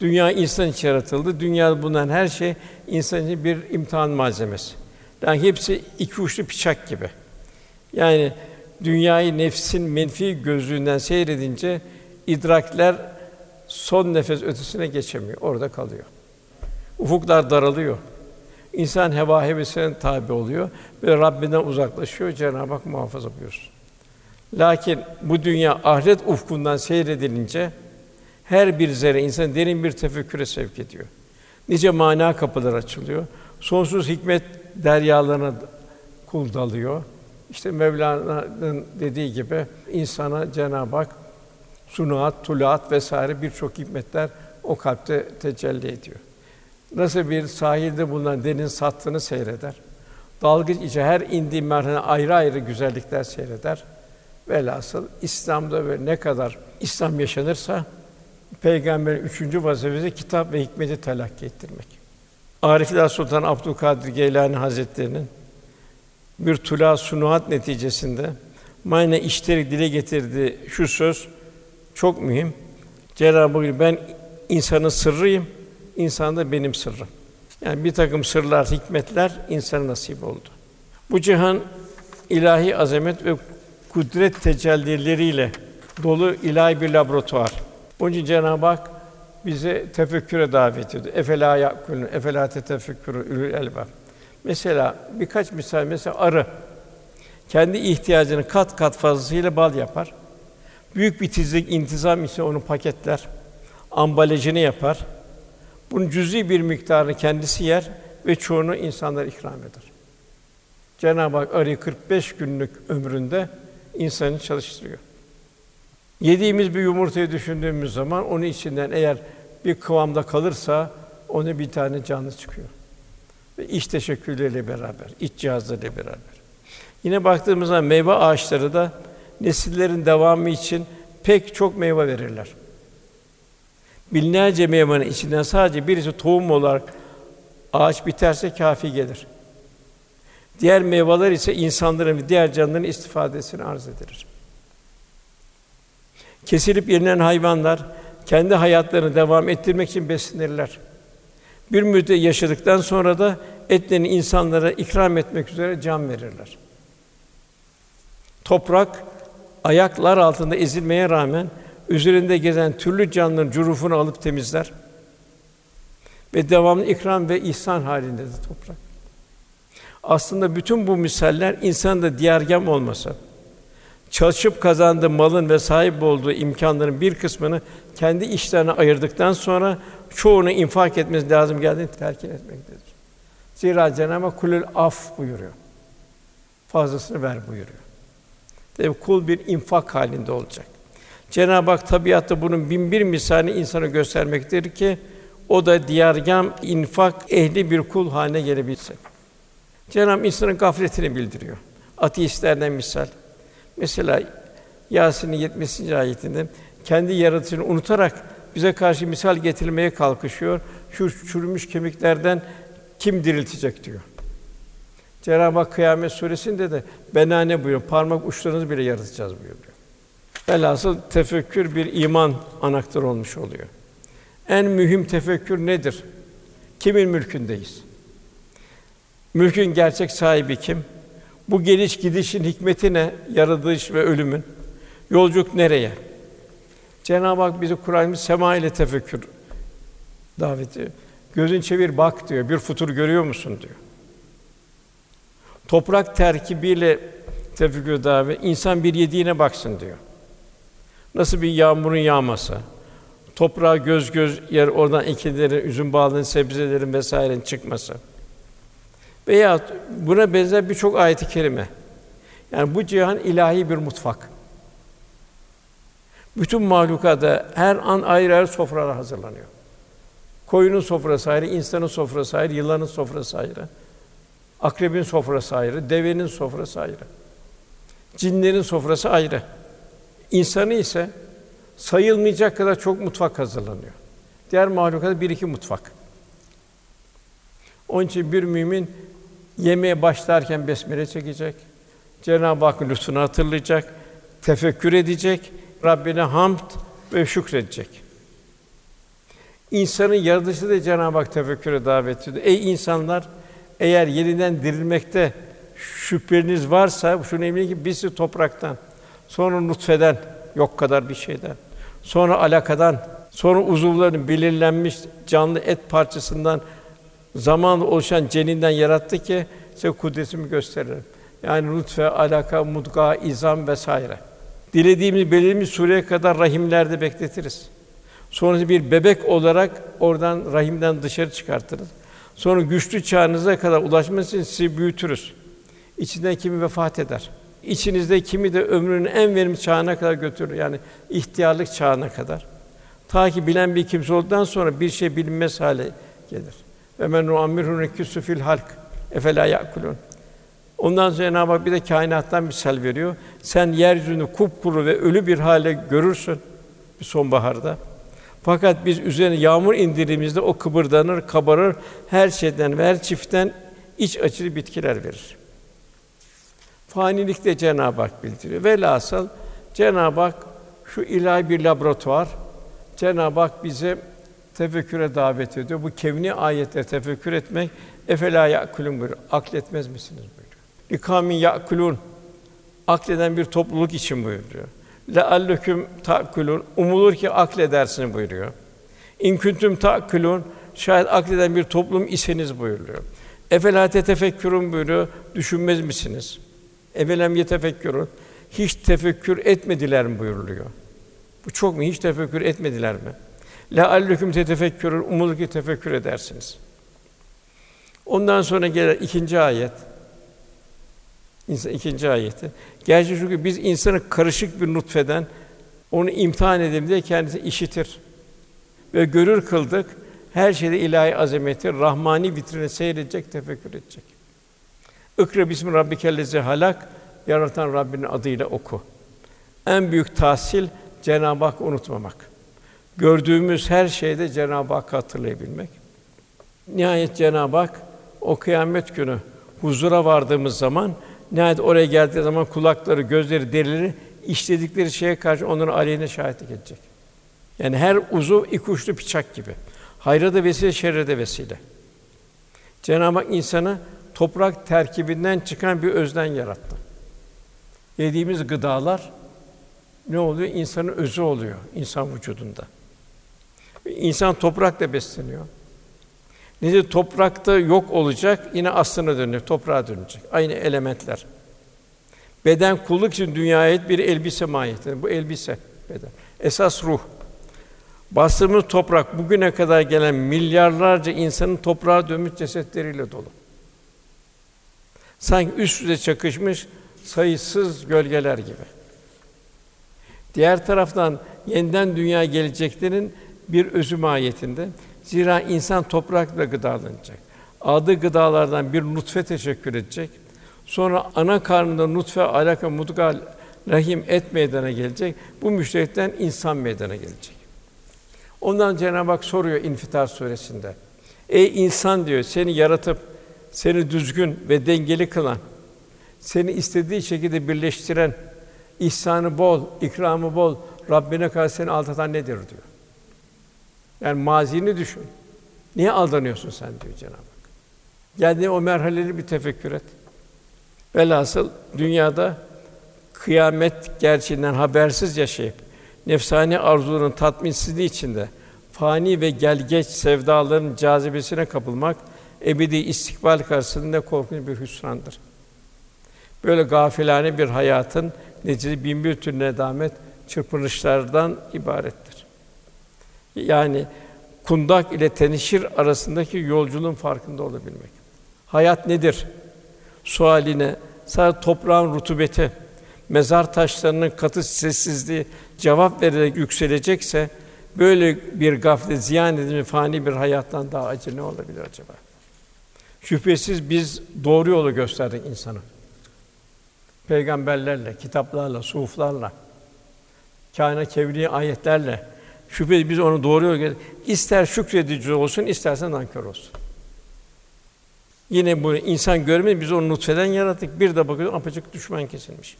Dünya insan için yaratıldı. Dünyada bulunan her şey insan için bir imtihan malzemesi. Yani hepsi iki uçlu bıçak gibi. Yani dünyayı nefsin menfi gözlüğünden seyredince idrakler son nefes ötesine geçemiyor. Orada kalıyor. Ufuklar daralıyor. İnsan heva hevesine tabi oluyor ve Rabbinden uzaklaşıyor. Cenab-ı Hak muhafaza buyursun. Lakin bu dünya ahiret ufkundan seyredilince her bir zerre insan derin bir tefekküre sevk ediyor. Nice mana kapılar açılıyor. Sonsuz hikmet deryalarına kul dalıyor. İşte Mevlana'nın dediği gibi insana Cenab-ı Hak sunuat, tuluat vesaire birçok hikmetler o kalpte tecelli ediyor. Nasıl bir sahilde bulunan derin sattığını seyreder. Dalgıç içe her indiği merhane ayrı ayrı güzellikler seyreder. Velhasıl İslam'da ve ne kadar İslam yaşanırsa Peygamber'in üçüncü vazifesi kitap ve hikmeti telakki ettirmek. Arifler Sultan Abdülkadir Geylani Hazretleri'nin bir tula sunuat neticesinde mana işterek dile getirdiği şu söz çok mühim. Cenab-ı Hak ben insanın sırrıyım, insan da benim sırrım. Yani bir takım sırlar, hikmetler insana nasip oldu. Bu cihan ilahi azamet ve kudret tecellileriyle dolu ilahi bir laboratuvar. Onun için Cenab-ı Hak bizi tefekküre davet ediyor. Efela yakulun, efela tefekkürü ülül elbab. Mesela birkaç misal, mesela arı kendi ihtiyacını kat kat fazlasıyla bal yapar. Büyük bir titizlik, intizam ise onu paketler, ambalajını yapar. Bunun cüz'i bir miktarını kendisi yer ve çoğunu insanlara ikram eder. Cenab-ı Hak arıyı 45 günlük ömründe insanı çalıştırıyor. Yediğimiz bir yumurtayı düşündüğümüz zaman onun içinden eğer bir kıvamda kalırsa onu bir tane canlı çıkıyor. Ve iç teşekkürleriyle beraber, iç cihazlarıyla beraber. Yine baktığımızda meyve ağaçları da nesillerin devamı için pek çok meyve verirler. Binlerce meyvenin içinden sadece birisi tohum olarak ağaç biterse kâfi gelir. Diğer meyveler ise insanların ve diğer canlıların istifadesini arz edilir. Kesilip yenilen hayvanlar kendi hayatlarını devam ettirmek için beslenirler. Bir müddet yaşadıktan sonra da etlerini insanlara ikram etmek üzere can verirler. Toprak ayaklar altında ezilmeye rağmen üzerinde gezen türlü canlıların cürufunu alıp temizler ve devamlı ikram ve ihsan halindedir toprak. Aslında bütün bu misaller insanın da diyargâm olması, çalışıp kazandığı malın ve sahip olduğu imkanların bir kısmını kendi işlerine ayırdıktan sonra çoğunu infak etmesi lazım geldiğini telkin etmektedir. Zira Cenab-ı Hak kulül af buyuruyor. Fazlasını ver buyuruyor. Tabii kul bir infak halinde olacak. Cenab-ı Hak tabiatta bunun bin bir misalini insana göstermektedir ki o da diyargâm infak ehli bir kul haline gelebilsin. Cenab-ı Hak insanın gafletini bildiriyor. Ateistlerden misal. Mesela Yâsîn'in 70. ayetinde kendi yaratıcısını unutarak bize karşı misal getirilmeye kalkışıyor. Şu çürümüş kemiklerden kim diriltecek diyor. Cenab-ı Hak Kıyamet Sûresi'nde de benâne buyuruyor. Parmak uçlarınızı bile yaratacağız buyuruyor. Velhasıl tefekkür bir iman anahtarı olmuş oluyor. En mühim tefekkür nedir? Kimin mülkündeyiz? Mülkün gerçek sahibi kim? Bu geliş gidişin hikmeti ne? Yaratılış ve ölümün. Yolculuk nereye? Cenab-ı Hak bizi Kur'an-ı Semâ ile tefekkür davet ediyor. Gözün çevir bak diyor. Bir futur görüyor musun diyor. Toprak terkibiyle tefekkür davet. İnsan bir yediğine baksın diyor. Nasıl bir yağmurun yağması, toprağa göz yer oradan ekinlerin, üzüm bağlarının, sebzelerin vesairenin çıkması. Veya buna benzer birçok ayet-i kerime. Yani bu cihan ilahi bir mutfak. Bütün mahlukata her an ayrı ayrı sofralar hazırlanıyor. Koyunun sofrası ayrı, insanın sofrası ayrı, yılanın sofrası ayrı, akrebin sofrası ayrı, devenin sofrası ayrı, cinlerin sofrası ayrı. İnsanı ise sayılmayacak kadar çok mutfak hazırlanıyor. Diğer mahlukata bir iki mutfak. Onun için bir mümin yemeğe başlarken besmele çekecek, Cenab-ı Hakk'ın lütfunu hatırlayacak, tefekkür edecek, Rabbine hamd ve şükredecek. İnsanın yaratılışı da Cenab-ı Hak tefekküre davet ediyor. Ey insanlar, eğer yeniden dirilmekte şüpheniz varsa şunu emin ki biz sizi topraktan, sonra nutfeden, yok kadar bir şeyden, sonra alakadan, sonra uzuvların belirlenmiş canlı et parçasından zamanla oluşan ceninden yarattı ki size kudretimi gösteririm. Yani nutfe, alaka, mudga, izam vesaire. Dilediğimiz belirli sureye kadar rahimlerde bekletiriz. Sonra bir bebek olarak oradan rahimden dışarı çıkartırız. Sonra güçlü çağınıza kadar ulaşması için sizi büyütürüz. İçinden kimi vefat eder. İçinizde kimi de ömrünün en verimli çağına kadar götürür. Yani ihtiyarlık çağına kadar. Ta ki bilen bir kimse olduktan sonra bir şey bilinmez hale gelir. Ve men nu'ammirhu neküsü fil halk efela ya'kulun. Ondan sonra Cenab-ı Hak bir de kainattan misal veriyor. Sen yeryüzünü kupkuru ve ölü bir hale görürsün bir sonbaharda. Fakat biz üzerine yağmur indirdiğimizde o kıpırdanır, kabarır, her şeyden ve her çiftten iç açıcı bitkiler verir. Fanilik de Cenab-ı Hak bildiriyor. Velhasıl Cenab-ı Hak şu ilahi bir laboratuvar. Cenab-ı Hak bize tefekküre davet ediyor. Bu kevni ayetle tefekkür etmek efela ya'kulun buyuruyor. Akletmez misiniz buyuruyor. Likâmin ya'kulun akleden bir topluluk için buyuruyor. Lealleküm ta'kulun umulur ki akledersiniz buyuruyor. İn kuntum ta'kulun şayet akleden bir toplum iseniz buyuruyor. Efela tetefekkürün buyuruyor. Düşünmez misiniz? Evelem yetefekkürün hiç tefekkür etmediler mi buyuruluyor. Bu çok mu hiç tefekkür etmediler mi? لَعَلَّكُمْ تَتَفَكَّرُونَ umulur ki tefekkür edersiniz. Ondan sonra gelen ikinci ayet. İkinci ayeti. Gerçi çünkü biz insanı karışık bir nutfeden onu imtihan edelim diye kendisi işitir ve görür kıldık. Her şeyde ilahi azameti, rahmani vitrine seyredecek, tefekkür edecek. İkra bismi rabbikellezî halak yaratan Rabbinin adıyla oku. En büyük tahsil Cenab-ı Hakk'ı unutmamak. Gördüğümüz her şeyde Cenab-ı Hakk'ı hatırlayabilmek. Nihayet Cenab-ı Hak o kıyamet günü huzura vardığımız zaman, nihayet oraya geldiği zaman kulakları, gözleri, derileri işledikleri şeye karşı onların aleyhine şahitlik edecek. Yani her uzuv iki uçlu bıçak gibi. Hayra da vesile, şerre de vesile. Cenab-ı Hak insana toprak terkibinden çıkan bir özden yarattı. Yediğimiz gıdalar ne oluyor? İnsanın özü oluyor insan vücudunda. İnsan toprakla besleniyor. Neyse toprakta yok olacak, yine aslına dönecek, toprağa dönecek. Aynı elementler. Beden kulluk için dünyaya ait bir elbise mahiyetinde. Bu elbise beden. Esas ruh. Bastığımız toprak bugüne kadar gelen milyarlarca insanın toprağa dönmüş cesetleriyle dolu. Sanki üst üste çakışmış sayısız gölgeler gibi. Diğer taraftan yeniden dünyaya geleceklerin bir özü mahiyetinde. Zira insan toprakla gıdalanacak. Aldığı gıdalardan bir nutfe teşekkür edecek. Sonra ana karnında nutfe, alaka, mudga, rahim, et meydana gelecek. Bu müşterikten insan meydana gelecek. Ondan Cenab-ı Hak soruyor İnfitar suresinde. Ey insan diyor, seni yaratıp seni düzgün ve dengeli kılan, seni istediği şekilde birleştiren, ihsanı bol, ikramı bol Rabbine karşı seni aldatan nedir diyor. Yani mazini düşün. Niye aldanıyorsun sen diyor Cenab-ı Hak. Yani o merhaleleri bir tefekkür et. Velhasıl dünyada kıyamet gerçeğinden habersiz yaşayıp nefsani arzuların tatminsizliği içinde fani ve gelgeç sevdaların cazibesine kapılmak ebedi istikbal karşısında korkunç bir hüsrandır. Böyle gafilane bir hayatın neticesi binbir türlü nedamet, çırpınışlardan ibarettir. Yani kundak ile tenişir arasındaki yolculuğun farkında olabilmek. Hayat nedir? Sualine sadece toprağın rutubeti, mezar taşlarının katı sessizliği cevap vererek yükselecekse böyle bir gafle ziyan edilmiş fani bir hayattan daha acı ne olabilir acaba? Şüphesiz biz doğru yolu gösterdik insana. Peygamberlerle, kitaplarla, suhuflarla, kâhine kevni ayetlerle şüphesiz biz onu doğru yolu gösterdik. İster şükredici olsun, isterse nankör olsun. Yine bu insan görmeyi biz onu nutfeden yarattık. Bir de bakıyoruz apaçık düşman kesilmiş.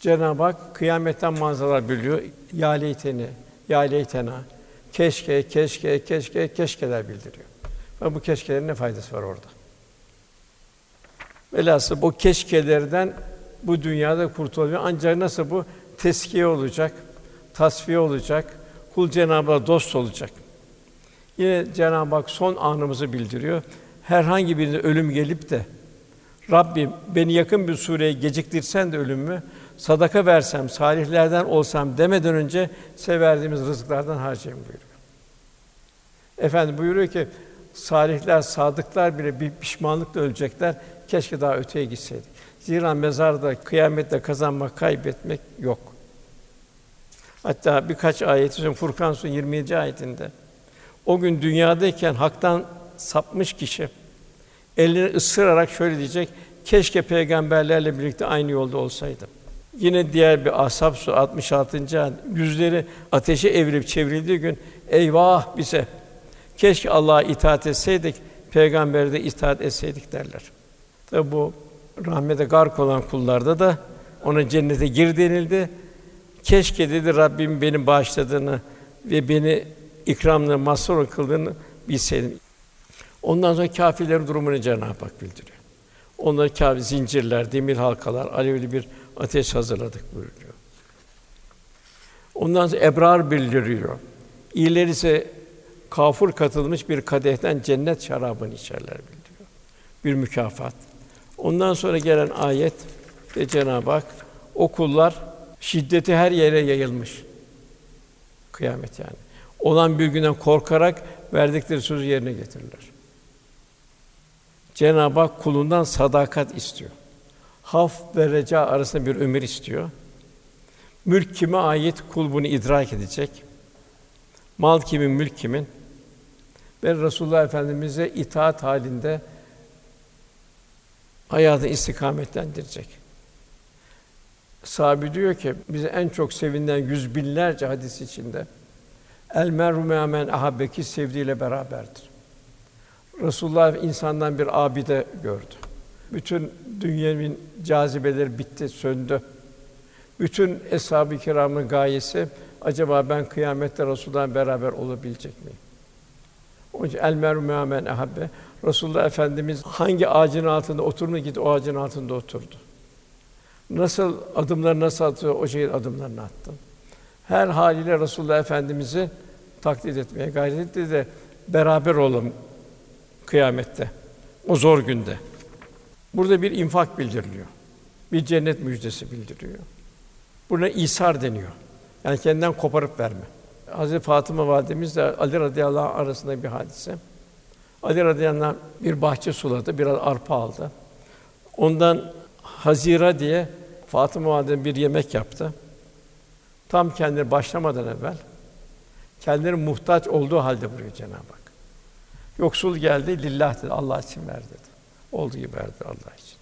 Cenab-ı Hak kıyametten manzaralar bildiriyor. Ya leyteni, ya leytena. Keşke, keşke, keşke, keşkeler bildiriyor. Ama bu keşkelerin ne faydası var orada? Velhasıl o keşkelerden bu dünyada kurtulabilir. Ancak nasıl bu teskiye olacak, tasfiye olacak, kul Cenab-ı Hak dost olacak. Yine Cenab-ı Hak son anımızı bildiriyor. Herhangi birine ölüm gelip de Rabbim beni yakın bir sureye geciktirsen de ölümümü, sadaka versem, salihlerden olsam demeden önce size verdiğimiz rızıklardan harcayın buyuruyor. Efendim buyuruyor ki salihler, sadıklar bile bir pişmanlıkla ölecekler. Keşke daha öteye gitseydik. Zira mezarda kıyamette kazanmak, kaybetmek yok. Hatta birkaç ayet, Furkan Suresi 27. ayetinde o gün dünyadayken haktan sapmış kişi elini ısırarak şöyle diyecek: keşke peygamberlerle birlikte aynı yolda olsaydım. Yine diğer bir Ahzab Suresi 66. ayet, yüzleri ateşe evrilip çevrildiği gün eyvah bize. Keşke Allah'a itaat etseydik, peygambere de itaat etseydik derler. Tabi bu rahmete gark olan kullarda da ona cennete gir denildi. Keşke dedi Rabbim beni bağışladığını ve beni ikramla mazhur kıldığını bilseydim. Ondan sonra kâfirlerin durumunu Cenab-ı Hak bildiriyor. Onları kâfir zincirler, demir halkalar, alevli bir ateş hazırladık buyuruyor. Ondan sonra ebrar bildiriyor. İyiler ise kafur katılmış bir kadehten cennet şarabını içerler bildiriyor. Bir mükafat. Ondan sonra gelen ayet de Cenab-ı Hak o kullar şiddeti her yere yayılmış. Kıyamet yani. Olan bir günden korkarak verdikleri sözü yerine getirirler. Cenab-ı Hak kulundan sadakat istiyor. Haf ve reca arasında bir ömür istiyor. Mülk kime ait? Kul bunu idrak edecek. Mal kimin, mülk kimin? Ve Resulullah Efendimiz'e itaat halinde hayatı istikametlendirecek. Sahabe diyor ki, bize en çok sevilen yüz binlerce hadis içinde el mer'u me'amen ahabbeki sevdiğiyle beraberdir. Resulullah insandan bir abide gördü. Bütün dünyanın cazibeleri bitti, söndü. Bütün eshab-ı kiramın gayesi, acaba ben kıyamette Resulullah'la beraber olabilecek miyim? Onun için el meru me'a men ahabbe. Resulullah Efendimiz hangi ağacın altında oturur gidi o ağacın altında oturdu. Nasıl adımlarını nasıl atıyor o şekilde adımlarını attı. Her haliyle Resulullah Efendimizi taklit etmeye gayret etti de beraber olalım kıyamette, o zor günde. Burada bir infak bildiriliyor, bir cennet müjdesi bildiriliyor. Buna isar deniyor. Yani kendinden koparıp verme. Hazreti Fatıma validemizle Ali radıyallahu anh arasında bir hadise. Ali radıyallahu anh bir bahçe suladı, biraz arpa aldı. Ondan hazira diye Fatıma validem bir yemek yaptı. Tam kendileri başlamadan evvel, kendileri muhtaç olduğu halde buraya Cenab-ı Hak. Yoksul geldi, lillah dedi, Allah için ver dedi. Olduğu gibi verdi Allah için.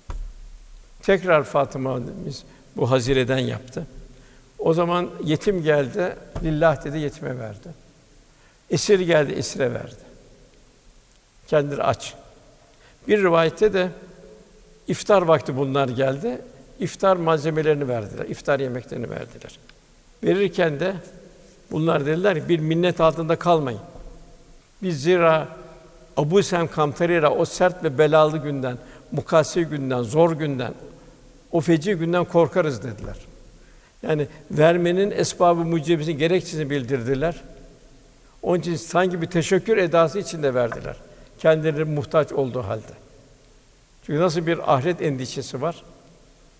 Tekrar Fatıma validemiz bu hazireden yaptı. O zaman yetim geldi, lillah dedi, yetime verdi. Esir geldi, esire verdi. Kendileri aç. Bir rivayette de iftar vakti bunlar geldi, iftar malzemelerini verdiler, iftar yemeklerini verdiler. Verirken de bunlar dediler ki, bir minnet altında kalmayın. Biz zira Ebu Sem Kamtarira o sert ve belalı günden, mukasi günden, zor günden, o feci günden korkarız dediler. Yani vermenin esbabı mucibesini gerekçesini bildirdiler. Onun için sanki bir teşekkür edası içinde verdiler. Kendileri muhtaç olduğu halde. Çünkü nasıl bir ahiret endişesi var?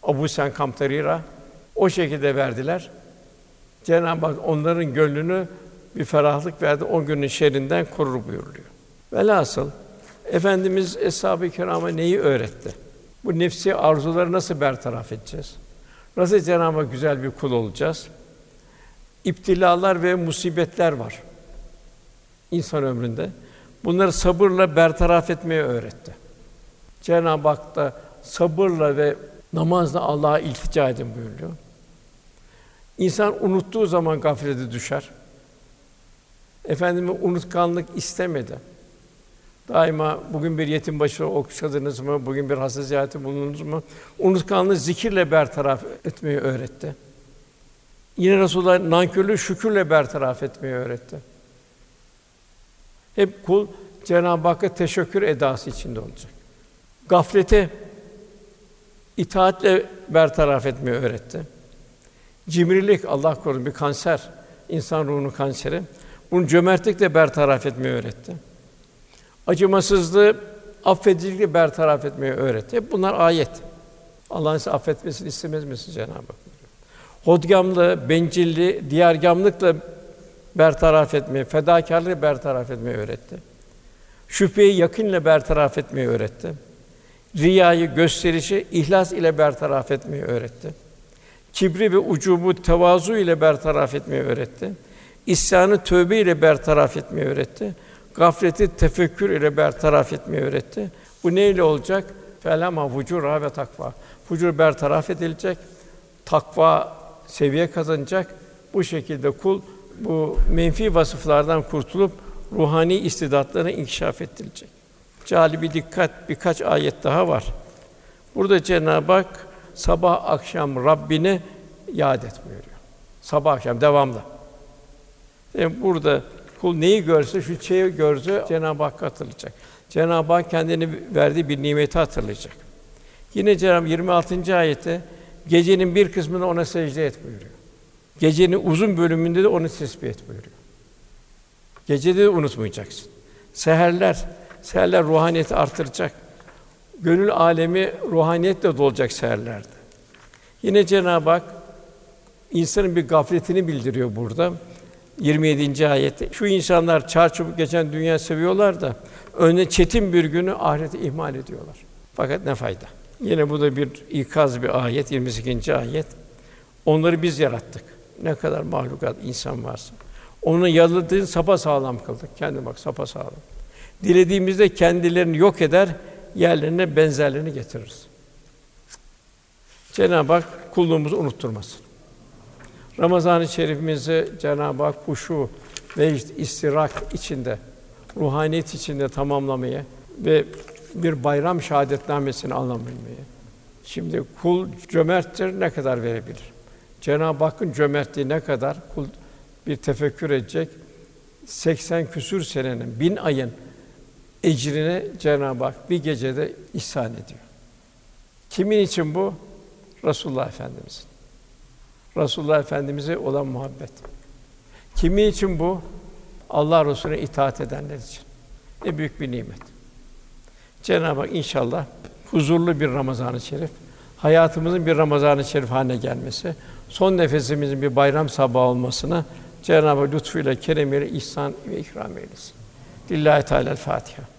Ebu Sem Kamtarira o şekilde verdiler. Cenab-ı Hak onların gönlünü bir ferahlık verdi. O günün şerrinden korur buyuruluyor. Velhasıl Efendimiz Eshab-ı Kirâm'a neyi öğretti? Bu nefsi arzuları nasıl bertaraf edeceğiz? Nasıl Cenab-ı Hak güzel bir kul olacağız? İptilalar ve musibetler var insan ömründe. Bunları sabırla bertaraf etmeyi öğretti. Cenab-ı Hak da sabırla ve namazla Allah'a iltica edin buyuruyor. İnsan unuttuğu zaman gaflete düşer. Efendimiz unutkanlık istemedi. Daima bugün bir yetim başı okşadınız mı, bugün bir hasta ziyareti bulundunuz mu? Unutkanlığı zikirle bertaraf etmeyi öğretti. Yine Resulullah nankörlüğü şükürle bertaraf etmeyi öğretti. Hep kul Cenab-ı Hakk'a teşekkür edası içinde olacak. Gafleti itaatle bertaraf etmeyi öğretti. Cimrilik Allah korusun bir kanser, insan ruhunun kanseri. Bunu cömertlikle bertaraf etmeyi öğretti. Acımasızlığı, affedicilikle bertaraf etmeyi öğretti. Hep bunlar ayet. Allah'ın sizi affetmesini istemez misiniz Cenab-ı Hak? Hodgamlığı, bencilliği, diğergâmlıkla bertaraf etmeyi, fedakârlıkla bertaraf etmeyi öğretti. Şüpheyi yakînle bertaraf etmeyi öğretti. Riyayı, gösterişi ihlas ile bertaraf etmeyi öğretti. Kibri ve ucubu tevazu ile bertaraf etmeyi öğretti. İsyanı tövbe ile bertaraf etmeyi öğretti. Gafleti tefekkür ile bertaraf etmeyi öğretti. Bu neyle olacak? Felema fucura ve takva. Fucur bertaraf edilecek. Takva seviye kazanacak. Bu şekilde kul bu menfi vasıflardan kurtulup ruhani istidatlarını inkişaf ettirecek. Câlibi dikkat birkaç ayet daha var. Burada Cenab-ı Hak sabah akşam Rabbini yâd et buyuruyor. Sabah akşam devamlı. Yani burada kul neyi görse, şu şeyi görse Cenab-ı Hakk'ı hatırlayacak. Cenab-ı Hak kendini verdiği bir nimeti hatırlayacak. Yine Cenab-ı Hak 26. ayette gecenin bir kısmını ona secde et buyuruyor. Gecenin uzun bölümünde de onu tesbih et buyuruyor. Gecede de unutmayacaksın. Seherler ruhaniyeti artıracak. Gönül alemi ruhaniyetle dolacak seherlerde. Yine Cenab-ı Hak insanın bir gafletini bildiriyor burada. 27. ayette şu insanlar çarçabuk geçen dünya seviyorlar da önüne çetin bir günü ahireti ihmal ediyorlar. Fakat ne fayda? Yine bu da bir ikaz bir ayet 22. ayet. Onları biz yarattık. Ne kadar mahlukat insan varsa. Onu yaladığın sapasağlam kıldık. Kendine bak sapasağlam. Dilediğimizde kendilerini yok eder, yerlerine benzerlerini getiririz. Cenab-ı Hak kulluğumuzu unutturmasın. Ramazan-ı Şerif'imizi Cenab-ı Hak huşu ve istirak içinde, ruhaniyet içinde tamamlamaya ve bir bayram şahadetnamesini anlamayı. Şimdi kul cömerttir, ne kadar verebilir? Cenab-ı Hakk'ın cömertliği ne kadar? Kul bir tefekkür edecek. 80 küsur senenin, 1000 ayın ecrine Cenab-ı Hak bir gecede ihsan ediyor. Kimin için bu? Resulullah Efendimiz'in. Resulullah Efendimiz'e olan muhabbet. Kimin için bu? Allah Resulüne itaat edenler için. Ne büyük bir nimet. Cenab-ı Hak inşallah huzurlu bir Ramazan-ı Şerif, hayatımızın bir Ramazan-ı Şerif haline gelmesi, son nefesimizin bir bayram sabahı olmasına Cenab-ı Hak lütfuyla, keremiyle ihsan ve ikram eylesin. Lillahi Teala'l-Fatiha.